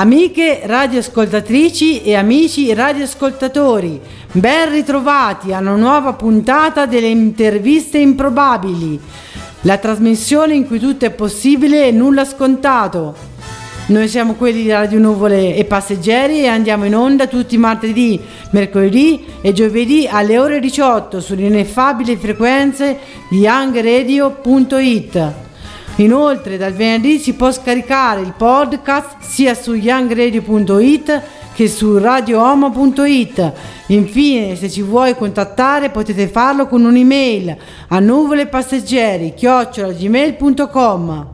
Amiche radioascoltatrici e amici radioascoltatori, ben ritrovati a una nuova puntata delle Interviste Improbabili, la trasmissione in cui tutto è possibile e nulla scontato. Noi siamo quelli di Radio Nuvole e Passeggeri e andiamo in onda tutti i martedì, mercoledì e giovedì alle ore 18 sulle ineffabili frequenze di youngradio.it. Inoltre dal venerdì si può scaricare il podcast sia su youngradio.it che su radiooma.it. Infine, se ci vuoi contattare potete farlo con un'email a nuvolepasseggeri@gmail.com.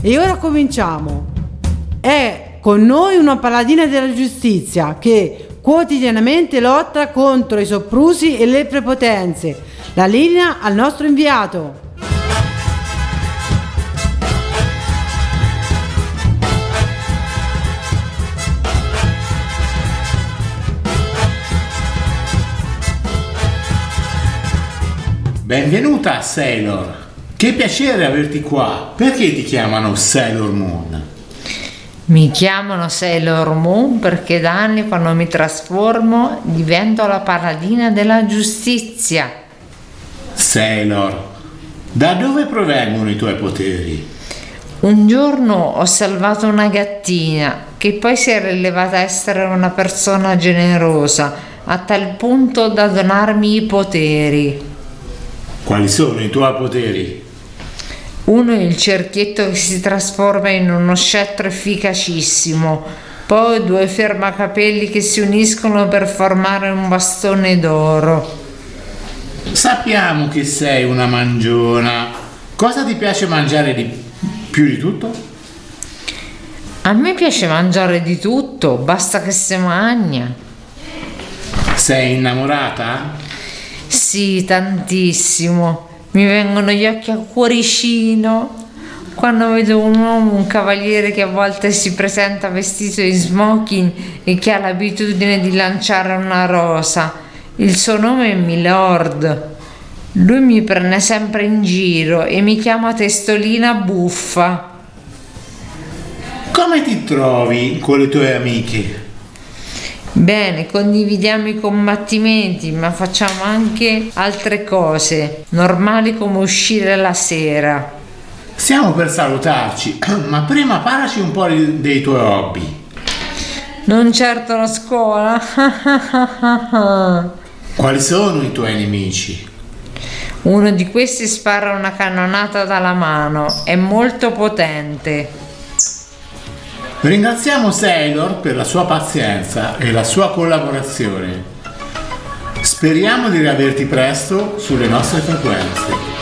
E ora cominciamo. È con noi una paladina della giustizia che quotidianamente lotta contro i soprusi e le prepotenze. La linea al nostro inviato. Benvenuta, Sailor. Che piacere averti qua. Perché ti chiamano Sailor Moon? Mi chiamano Sailor Moon perché da anni, quando mi trasformo, divento la paladina della giustizia. Sailor, da dove provengono i tuoi poteri? Un giorno ho salvato una gattina che poi si è rilevata essere una persona generosa, a tal punto da donarmi i poteri. Quali sono i tuoi poteri? Uno è il cerchietto che si trasforma in uno scettro efficacissimo, poi due fermacapelli che si uniscono per formare un bastone d'oro. Sappiamo che sei una mangiona. Cosa ti piace mangiare di più di tutto? A me piace mangiare di tutto, basta che si mangia. Sei innamorata? Sì, tantissimo. Mi vengono gli occhi a cuoricino quando vedo un uomo, un cavaliere che a volte si presenta vestito in smoking e che ha l'abitudine di lanciare una rosa. Il suo nome è Milord. Lui mi prende sempre in giro e mi chiama testolina buffa. Come ti trovi con le tue amiche? Bene, condividiamo i combattimenti, ma facciamo anche altre cose, normali come uscire la sera. Stiamo per salutarci, ma prima parlaci un po' dei tuoi hobby. Non certo la scuola. Quali sono i tuoi nemici? Uno di questi spara una cannonata dalla mano, è molto potente. Ringraziamo Sailor per la sua pazienza e la sua collaborazione. Speriamo di riaverti presto sulle nostre frequenze.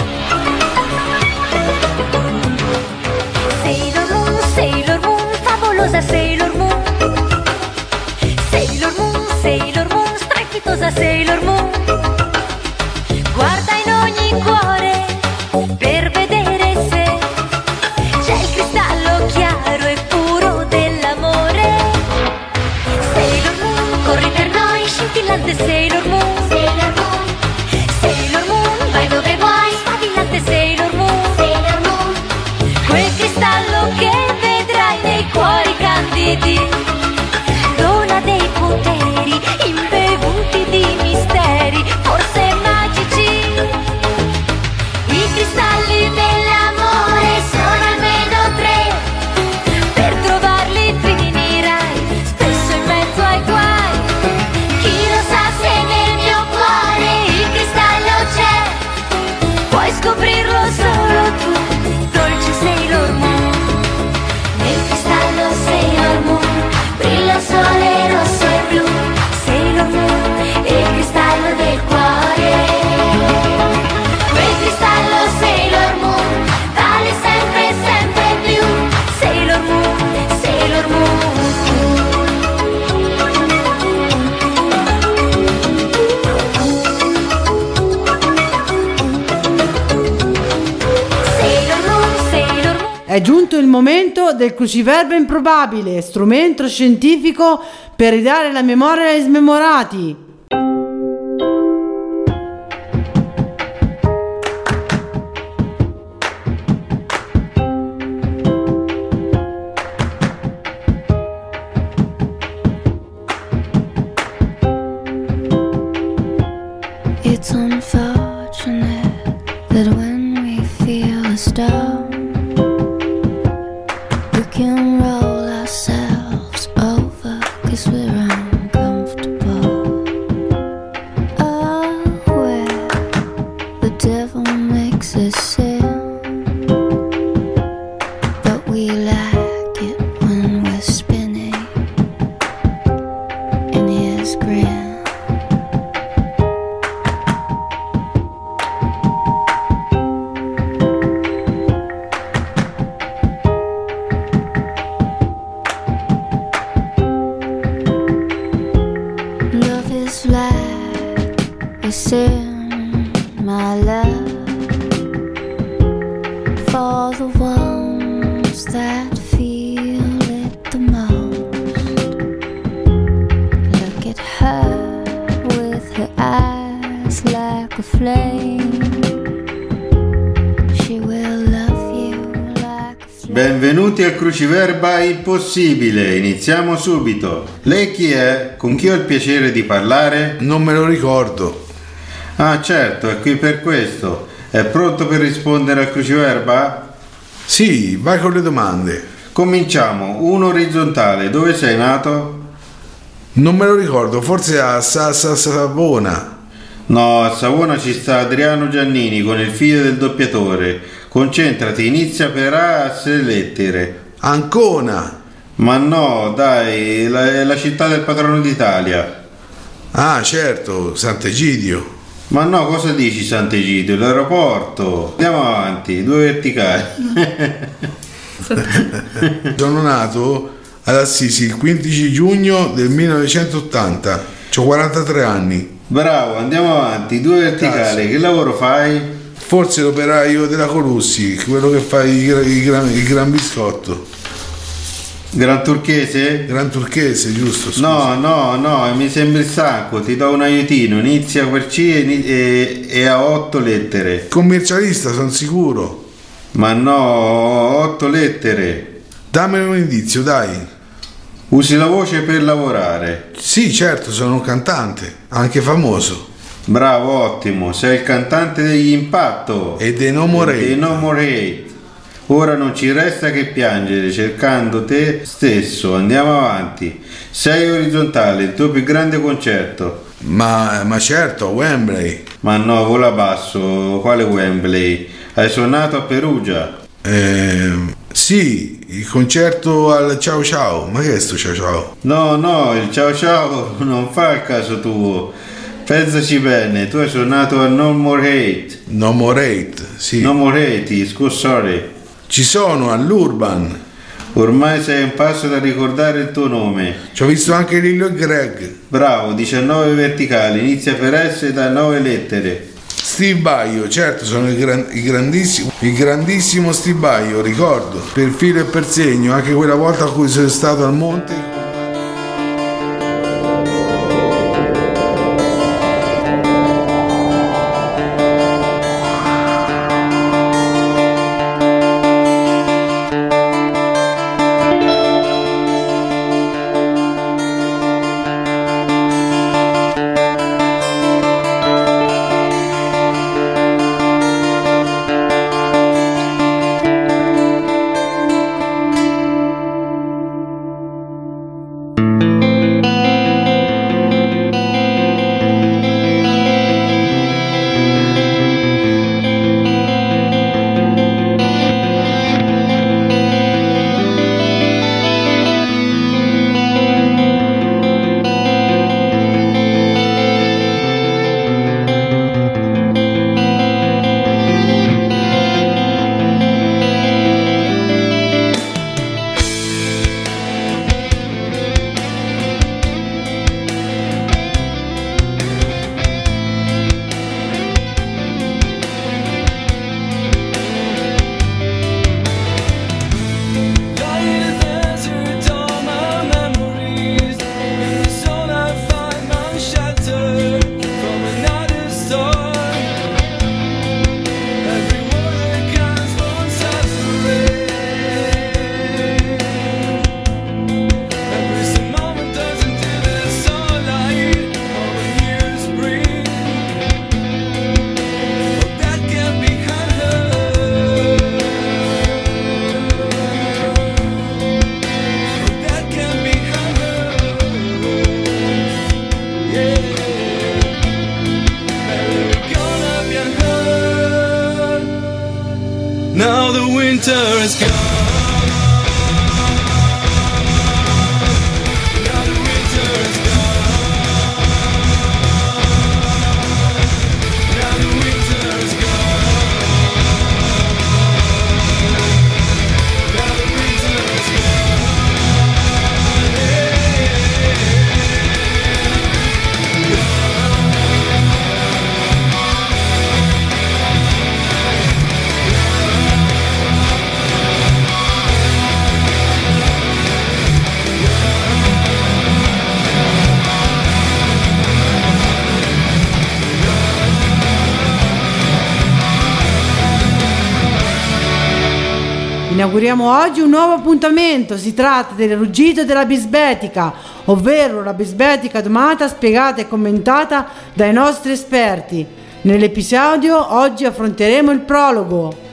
Sailor Moon, favolosa Sailor Moon. Sailor Moon, strepitosa Sailor Moon. Guarda in ogni cuore per vedere se c'è il cristallo chiaro e scintillante Sailor Moon, Sailor Moon, Sailor Moon, vai dove vuoi, sfavillante Sailor Moon, Sailor Moon, quel cristallo che vedrai nei cuori candidi, dona dei poteri imbevuti di misteri, forse magici, i cristalli dell'amore sono almeno tre, per trovarli finirai spesso in mezzo ai guai. Scoprirlo solo tu, dolce Sailor Moon. Nel cristallo Sailor Moon brilla sole rosso e blu. Sailor Moon È giunto il momento del cruciverba improbabile, strumento scientifico per ridare la memoria agli smemorati. Benvenuti al Cruciverba Impossibile, iniziamo subito. Lei chi è? Con chi ho il piacere di parlare? Non me lo ricordo. Ah certo, è qui per questo. È pronto per rispondere al Cruciverba? Sì, vai con le domande. Cominciamo, uno orizzontale, dove sei nato? Non me lo ricordo, forse a Savona. No, a Savona ci sta Adriano Giannini con il figlio del doppiatore. Concentrati, inizia per A se lettere. Ancona! Ma no, dai, è la città del patrono d'Italia. Ah, certo, Sant'Egidio. Ma no, cosa dici Sant'Egidio? L'aeroporto. Andiamo avanti, due verticali. Sono nato ad Assisi il 15 giugno del 1980. C'ho 43 anni. Bravo, andiamo avanti, due verticali. Cazzo. Che lavoro fai? Forse l'operaio della Colussi, quello che fa il gran biscotto. Gran turchese? Gran turchese, giusto. Scusa. No, mi sembri stanco, ti do un aiutino. Inizia per C e ha 8 lettere. Commercialista, sono sicuro. Ma no, 8 lettere. Dammi un indizio, dai. Usi la voce per lavorare. Sì, certo, sono un cantante, anche famoso. Bravo, ottimo, sei il cantante degli Impatto e dei No More Hate. Ora non ci resta che piangere cercando te stesso. Andiamo avanti. Sei orizzontale, il tuo più grande concerto. Ma certo, Wembley. Ma no, vola basso, quale Wembley? Hai suonato a Perugia. Sì, il concerto al Ciao Ciao. Ma che è sto Ciao Ciao? No, il Ciao Ciao non fa il caso tuo. Pensaci bene, tu hai suonato a No More Hate. No More Hate, sì. No More Hate, scusate. Ci sono all'Urban. Ormai sei in passo da ricordare il tuo nome. Ci ho visto anche Lillo e Greg. Bravo, 19 verticali, inizia per S da 9 lettere. Steve Bayo, certo, sono il grandissimo Steve Bayo, ricordo, per filo e per segno, anche quella volta a cui sono stato al monte. winter is gone. Inauguriamo oggi un nuovo appuntamento, si tratta del Ruggito della Bisbetica, ovvero la Bisbetica domata spiegata e commentata dai nostri esperti. Nell'episodio oggi affronteremo il prologo.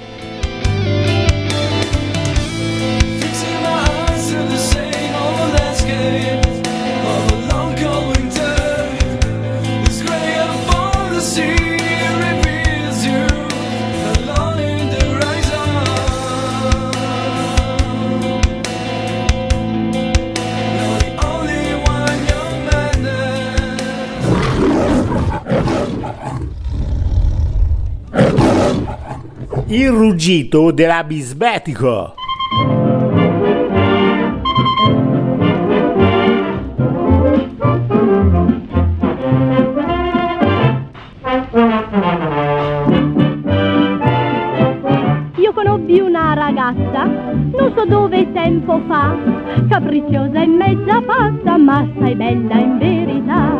Il ruggito della Bisbetica. Io conobbi una ragazza, non so dove tempo fa, capricciosa e mezza pazza, ma sai bella in verità.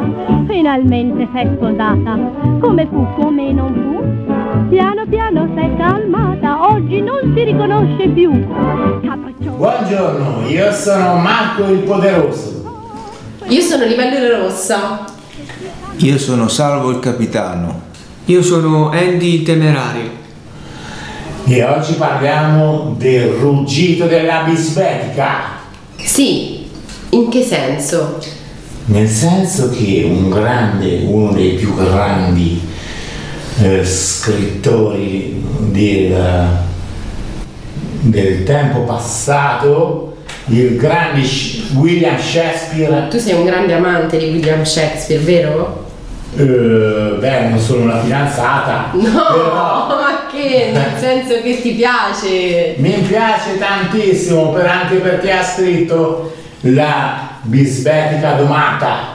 Finalmente sei sposata, come fu, come non fu, piano piano sei calmata, oggi non si riconosce più. Capriccione. Buongiorno, io sono Marco il Poderoso. Io sono Livellina Rossa. Io sono Salvo il Capitano. Io sono Andy il Temerario. E oggi parliamo del ruggito della Bisbetica. Sì, in che senso? Nel senso che uno dei più grandi scrittori del tempo passato, il grande William Shakespeare. Tu sei un grande amante di William Shakespeare, vero? Beh, non sono una fidanzata. No, però, ma che? Nel senso che ti piace? Mi piace tantissimo, anche perché ha scritto La Bisbetica Domata.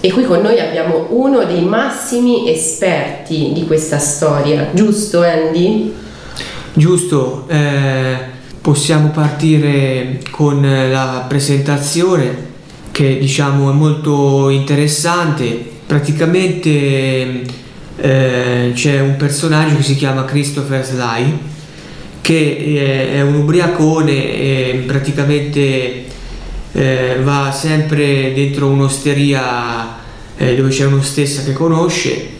E qui con noi abbiamo uno dei massimi esperti di questa storia, giusto Andy? Giusto, possiamo partire con la presentazione che diciamo è molto interessante. Praticamente c'è un personaggio che si chiama Christopher Sly, che è un ubriacone e praticamente va sempre dentro un'osteria dove c'è un'ostessa che conosce,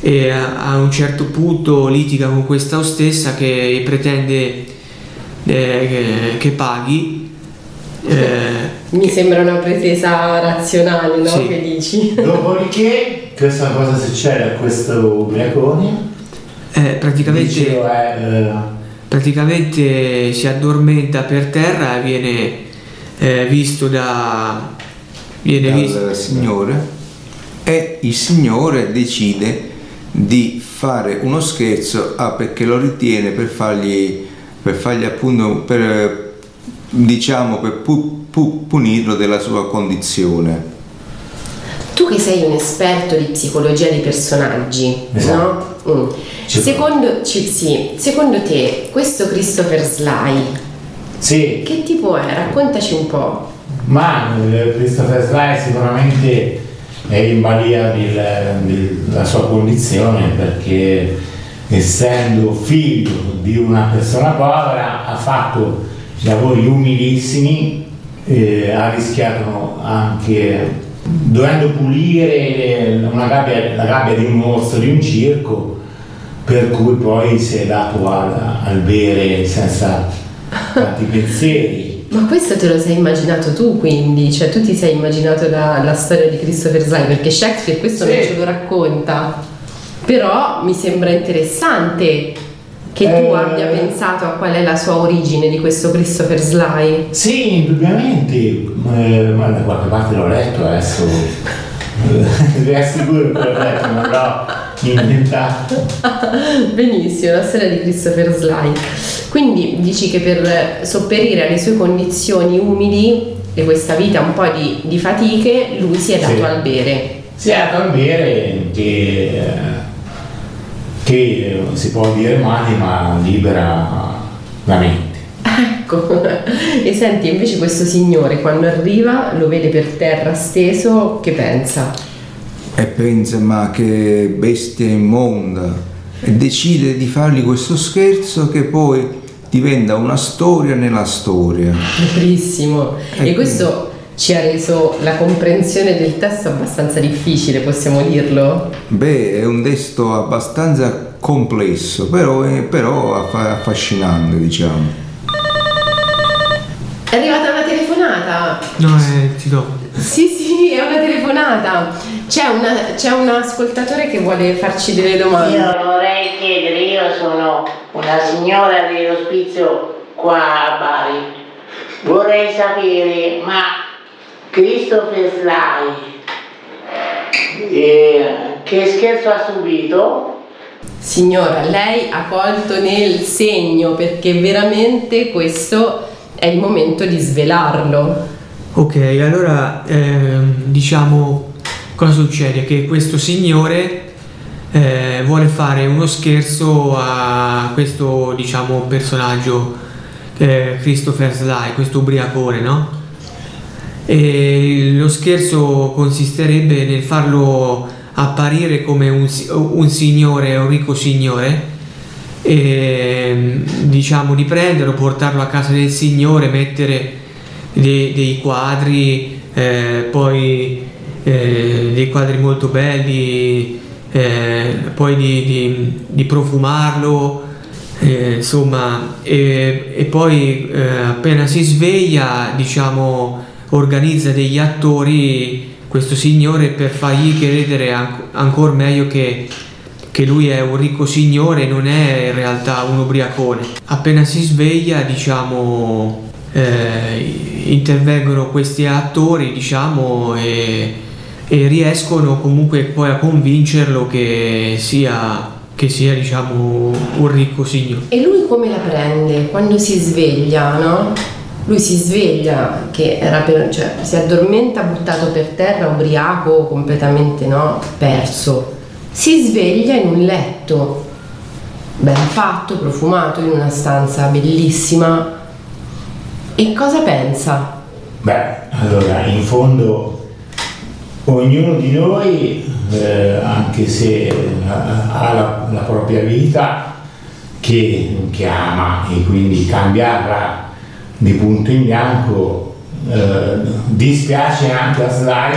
e a un certo punto litiga con questa ostessa che pretende che paghi. Mi sembra una pretesa razionale, no? Sì. Che dici? Dopodiché questa cosa succede a questo ubriacone. Praticamente si addormenta per terra e viene visto dal signore, e il signore decide di fare uno scherzo perché lo ritiene per fargli appunto per punirlo della sua condizione. Tu che sei un esperto di psicologia dei personaggi, esatto. No? Mm. Secondo te questo Christopher Sly, sì, che tipo è? Raccontaci un po'. Ma Christopher Sly sicuramente è in balia della sua condizione, perché essendo figlio di una persona povera ha fatto lavori umilissimi, ha rischiato anche dovendo pulire la gabbia di un mostro di un circo, per cui poi si è dato al bere senza tanti pensieri. Ma questo te lo sei immaginato tu, quindi? Cioè tu ti sei immaginato la storia di Christopher Sly, perché Shakespeare questo sì, non ce lo racconta. Però mi sembra interessante Che tu abbia pensato a qual è la sua origine di questo Christopher Sly? Sì, indubbiamente, ma da qualche parte l'ho letto adesso, vi assicuro che l'ho letto, non l'ho inventato. Benissimo, la storia di Christopher Sly. Quindi dici che per sopperire alle sue condizioni umili e questa vita un po' di fatiche, lui si è dato al bere. Si è dato al bere che si può dire male, ma libera la mente. Ecco, e senti, invece questo signore quando arriva lo vede per terra steso, che pensa? E pensa, ma che bestia immonda, e decide di fargli questo scherzo che poi diventa una storia nella storia. Bellissimo, e questo ci ha reso la comprensione del testo abbastanza difficile, possiamo dirlo? Beh, è un testo abbastanza complesso, però affascinante, diciamo. È arrivata una telefonata! No, ti do. Sì, è una telefonata! C'è un ascoltatore che vuole farci delle domande. Io vorrei chiedere, io sono una signora dell'ospizio qua a Bari. Vorrei sapere, ma Christopher Sly che scherzo ha subito? Signora, lei ha colto nel segno, perché veramente questo è il momento di svelarlo. Ok, allora diciamo cosa succede? Che questo signore vuole fare uno scherzo a questo, diciamo, personaggio Christopher Sly, questo ubriacone, no? E lo scherzo consisterebbe nel farlo apparire come un signore, un ricco signore, e diciamo di prenderlo, portarlo a casa del signore, mettere dei quadri, poi dei quadri molto belli, poi di profumarlo, insomma, e poi appena si sveglia, diciamo, organizza degli attori questo signore per fargli credere ancora meglio che lui è un ricco signore, non è in realtà un ubriacone. Appena si sveglia, diciamo, intervengono questi attori, diciamo, e riescono comunque poi a convincerlo che sia, diciamo, un ricco signore. E lui come la prende quando si sveglia, no? Lui si sveglia, cioè si addormenta buttato per terra, ubriaco, completamente, no, perso. Si sveglia in un letto, ben fatto, profumato, in una stanza bellissima. E cosa pensa? Beh, allora, in fondo ognuno di noi, anche se ha la propria vita che ama, e quindi cambiarla di punto in bianco, dispiace anche a Sly,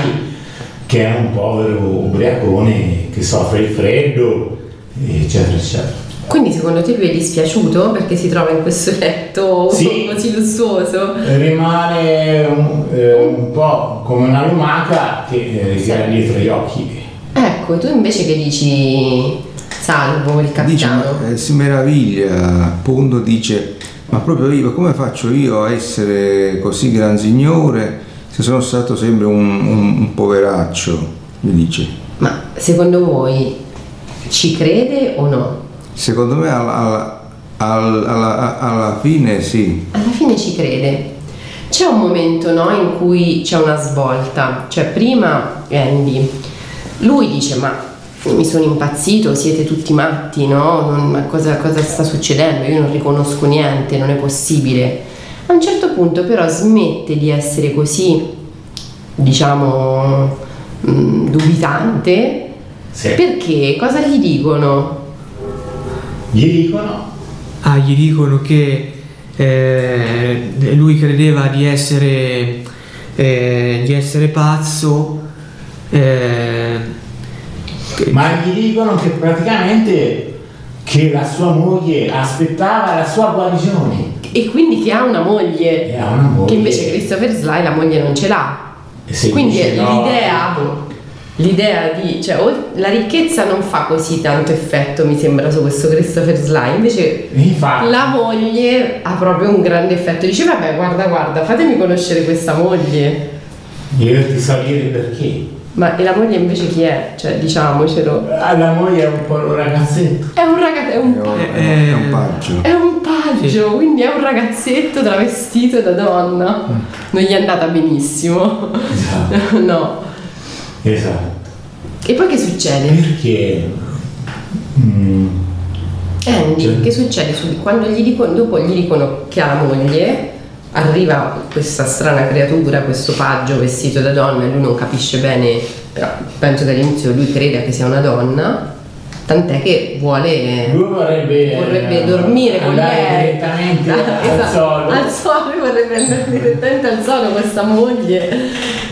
che è un povero ubriacone che soffre il freddo, eccetera eccetera. Quindi secondo te lui è dispiaciuto perché si trova in questo letto così lussuoso? Rimane un po' come una lumaca che si ha dietro gli occhi. Ecco, tu invece che dici, salvo il capitano? Dice, si meraviglia, appunto, dice: ma proprio io, come faccio io a essere così gran signore se sono stato sempre un poveraccio? Mi dice. Ma secondo voi ci crede o no? Secondo me alla fine sì. Alla fine ci crede. C'è un momento, no, in cui c'è una svolta. Cioè prima Andy, lui dice: ma mi sono impazzito, siete tutti matti, no? Ma cosa sta succedendo? Io non riconosco niente, non è possibile. A un certo punto però smette di essere così, diciamo, dubitante, perché cosa gli dicono? Gli dicono che lui credeva di essere pazzo, ma gli dicono che praticamente che la sua moglie aspettava la sua guarigione, e quindi che ha una moglie, che invece Christopher Sly la moglie non ce l'ha, quindi l'idea l'idea di, cioè, la ricchezza non fa così tanto effetto, mi sembra, su questo Christopher Sly. Invece infatti, la moglie ha proprio un grande effetto. Dice: vabbè, guarda, fatemi conoscere questa moglie. Dirti salire perché? Ma e la moglie invece chi è? Cioè, diciamocelo. La moglie è un po' un ragazzetto. È un paggio, sì. Quindi è un ragazzetto travestito da donna. Non gli è andata benissimo. Esatto. No. Esatto. E poi che succede? Perché Andy, cioè, che succede? Quando gli dicono che ha la moglie, arriva questa strana creatura, questo paggio vestito da donna, e lui non capisce bene, però penso che all'inizio lui creda che sia una donna, tant'è che vorrebbe dormire con lei direttamente al sole, vorrebbe andare direttamente al sole questa moglie,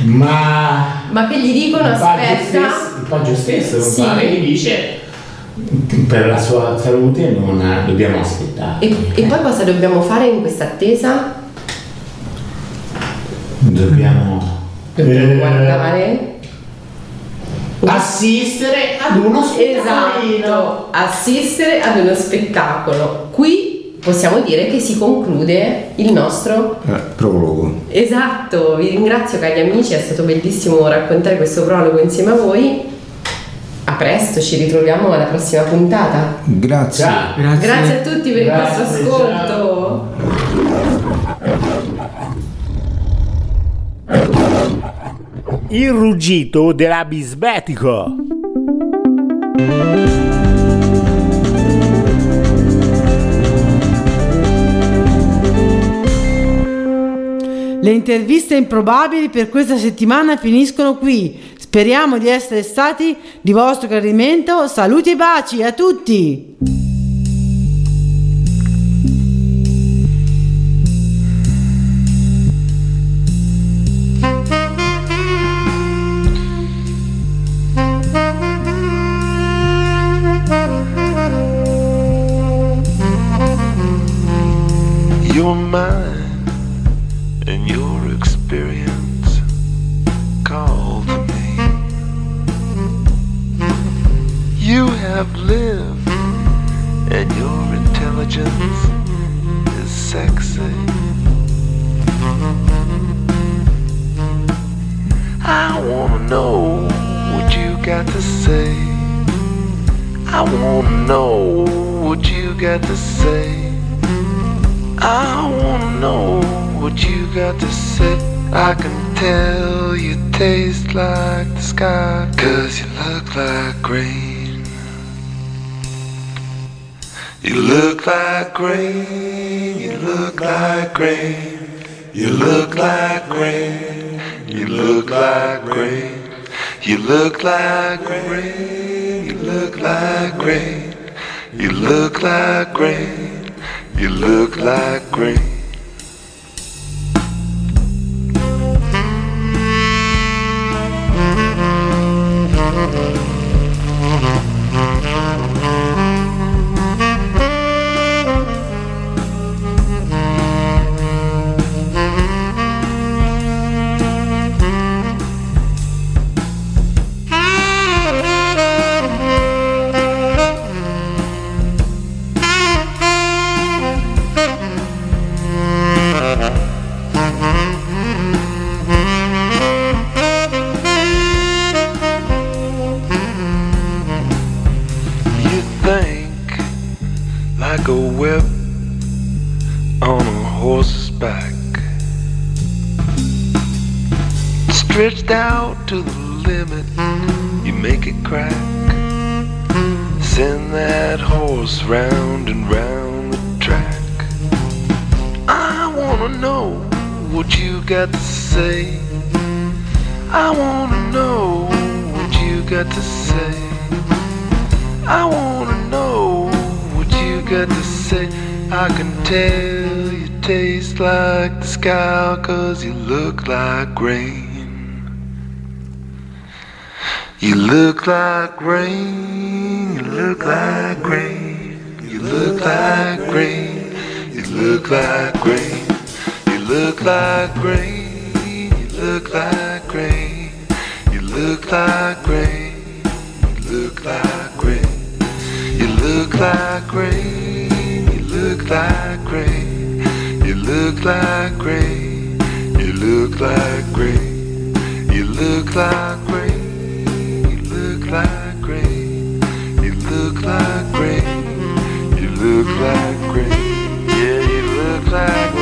ma che gli dicono il paggio stesso sì, pare, gli dice per la sua salute non dobbiamo aspettare. E poi cosa dobbiamo fare in questa attesa? Dobbiamo guardare, assistere ad uno spettacolo. Qui possiamo dire che si conclude il nostro prologo. Esatto, vi ringrazio cari amici, è stato bellissimo raccontare questo prologo insieme a voi. A presto, ci ritroviamo alla prossima puntata. Grazie a tutti per il vostro ascolto. Il ruggito della bisbetica. Le interviste improbabili per questa settimana finiscono qui. Speriamo di essere stati di vostro gradimento. Saluti e baci a tutti! You look like rain. look like rain, you look like rain, you look like rain, you look like rain, you look like rain, you look like rain, you look like rain, you look like rain, you look like rain, you look like rain, yeah, you look like rain.